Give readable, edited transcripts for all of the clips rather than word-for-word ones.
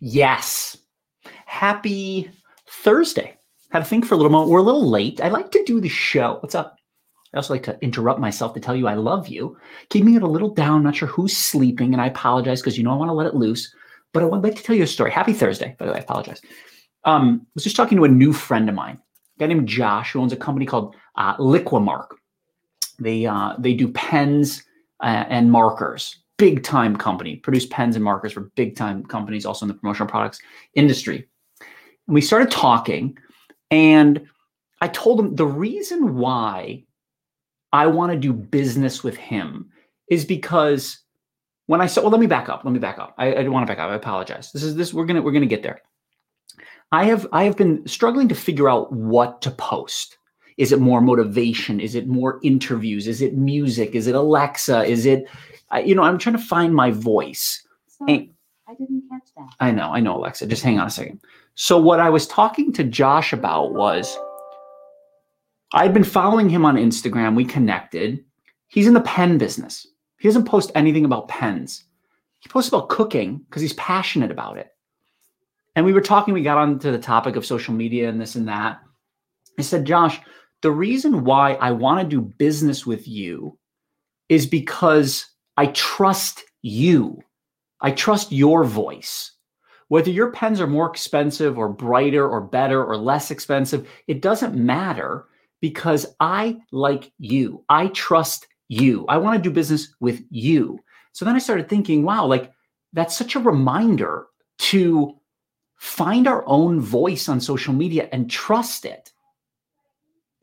Yes. Happy Thursday. Had to think for a little moment. We're a little late. I like to do the show. What's up? I also like to interrupt myself to tell you I love you. Keeping it a little down. Not sure who's sleeping, and I apologize because you know I want to let it loose. But I would like to tell you a story. Happy Thursday, by the way. I apologize. I was just talking to a new friend of mine, a guy named Josh, who owns a company called LiquiMark. They do pens and markers. Big time company. Produce pens and markers for big time companies, also in the promotional products industry. And we started talking, and I told him the reason why I want to do business with him is because when I saw, well, let me back up. I don't want to back up. I apologize. We're gonna get there. I have been struggling to figure out what to post. Is it more motivation? Is it more interviews? Is it music? Is it Alexa? Is it, I'm trying to find my voice. Sorry, I didn't catch that. I know, Alexa. Just hang on a second. So what I was talking to Josh about was I'd been following him on Instagram. We connected. He's in the pen business. He doesn't post anything about pens. He posts about cooking because he's passionate about it. And we were talking, we got onto the topic of social media and this and that. I said, Josh, the reason why I want to do business with you is because I trust you. I trust your voice. Whether your pens are more expensive or brighter or better or less expensive, it doesn't matter because I like you. I trust you. I want to do business with you. So then I started thinking, wow, like that's such a reminder to find our own voice on social media and trust it.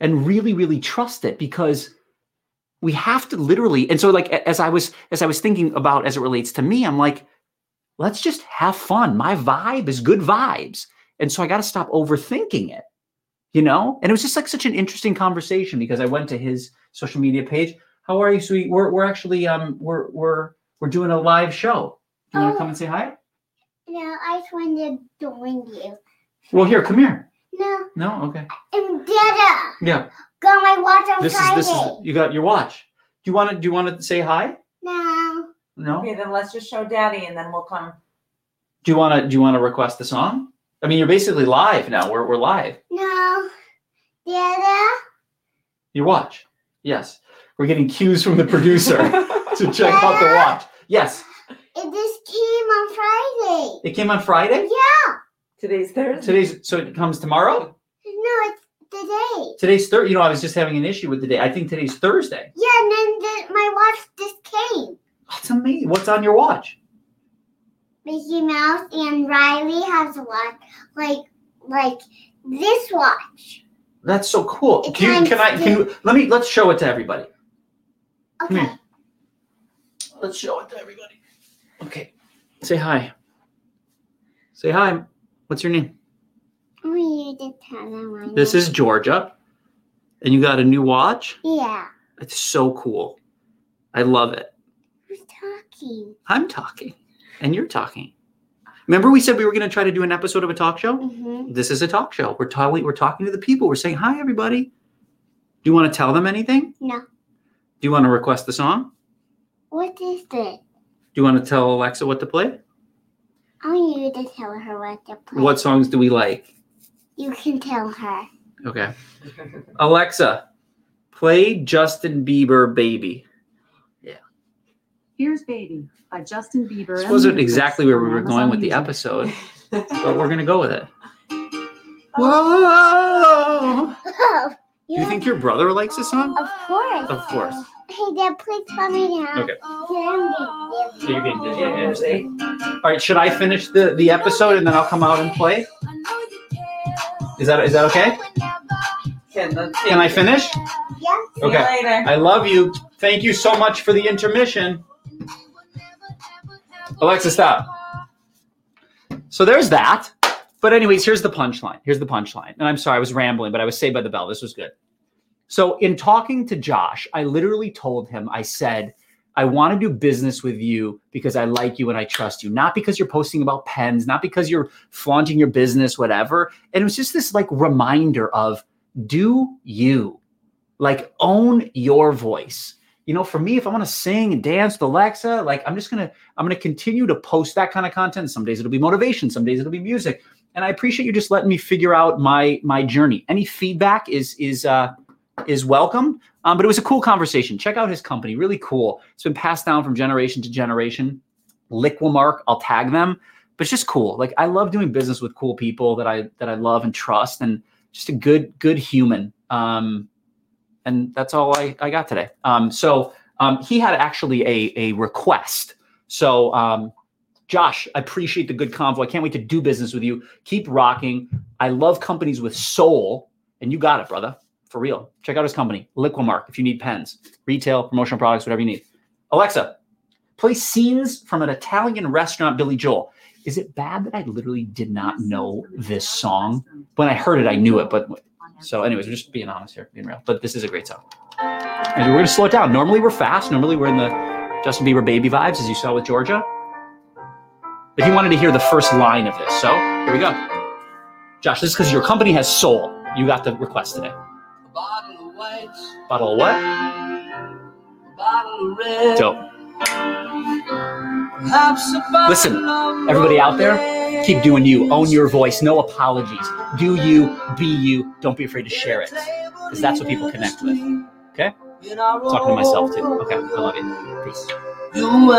And really, really trust it because we have to literally. And so, like as I was thinking about as it relates to me, I'm like, let's just have fun. My vibe is good vibes, and so I got to stop overthinking it, you know. And it was just like such an interesting conversation because I went to his social media page. How are you, sweet? We're actually we're doing a live show. Do you want to come and say hi? No, I just wanted to join you. Well, here, come here. No. No? Okay. I'm dead. Yeah. Got my watch on Friday. You got your watch. Do you want to say hi? No. No? Okay, then let's just show Daddy and then we'll come. Do you wanna request the song? I mean, you're basically live now. We're live. No. Dada. Your watch. Yes. We're getting cues from the producer to check out the watch. Yes. It just came on Friday. It came on Friday? Yeah. Today's Thursday. So it comes tomorrow? No, it's today. Today's Thursday. I was just having an issue with the day. I think today's Thursday. Yeah, and then my watch just came. That's amazing. What's on your watch? Mickey Mouse and Riley has a watch, like this watch. That's so cool. Let's show it to everybody. Okay. Let's show it to everybody. Okay. Say hi. Say hi. What's your name? This is Georgia. And you got a new watch? Yeah. It's so cool. I love it. Who's talking? I'm talking. And you're talking. Remember we said we were going to try to do an episode of a talk show? Mm-hmm. This is a talk show. We're talking to the people. We're saying, hi, everybody. Do you want to tell them anything? No. Do you want to request the song? What is it? Do you want to tell Alexa what to play? I want you to tell her what to play. What songs do we like? You can tell her. Okay. Alexa, play Justin Bieber, Baby. Yeah. Here's Baby by Justin Bieber. This wasn't exactly where we were going with the episode, but we're going to go with it. Whoa! Do you think your brother likes this song? Of course. Of course. Hey, Dad, please tell me now. Okay. So you're being dizzy. I understand. All right, should I finish the episode and then I'll come out and play? Is that okay? Can I finish? Yeah. Okay. See you later. I love you. Thank you so much for the intermission. Alexa, stop. So there's that. But anyways, here's the punchline. And I'm sorry, I was rambling, but I was saved by the bell. This was good. So in talking to Josh, I literally told him, I said, I want to do business with you because I like you and I trust you. Not because you're posting about pens, not because you're flaunting your business, whatever. And it was just this like reminder of do you, like own your voice. you know, for me, if I want to sing and dance with Alexa, like I'm going to continue to post that kind of content. Some days it'll be motivation. Some days it'll be music. And I appreciate you just letting me figure out my journey. Any feedback is welcome. But it was a cool conversation. Check out his company. Really cool. It's been passed down from generation to generation. LiquiMark, I'll tag them, but it's just cool. Like I love doing business with cool people that I love and trust, and just a good human. And that's all I got today. So he had actually a request. So Josh, I appreciate the good convo. I can't wait to do business with you. Keep rocking. I love companies with soul, and you got it, brother. For real. Check out his company, LiquiMark, if you need pens, retail, promotional products, whatever you need. Alexa, play scenes from an Italian restaurant, Billy Joel. Is it bad that I literally did not know this song? When I heard it, I knew it, but... So anyways, we're just being honest here, being real. But this is a great song. And we're going to slow it down. Normally we're fast. Normally we're in the Justin Bieber baby vibes, as you saw with Georgia. But he wanted to hear the first line of this. So here we go. Josh, this is because your company has soul. You got the request today. A bottle of whites. Bottle of what? A bottle of red. Dope. Listen, everybody out there, keep doing you. Own your voice. No apologies. Do you, be you. Don't be afraid to share it, because that's what people connect with. Okay? I'm talking to myself, too. Okay, I love you. Peace.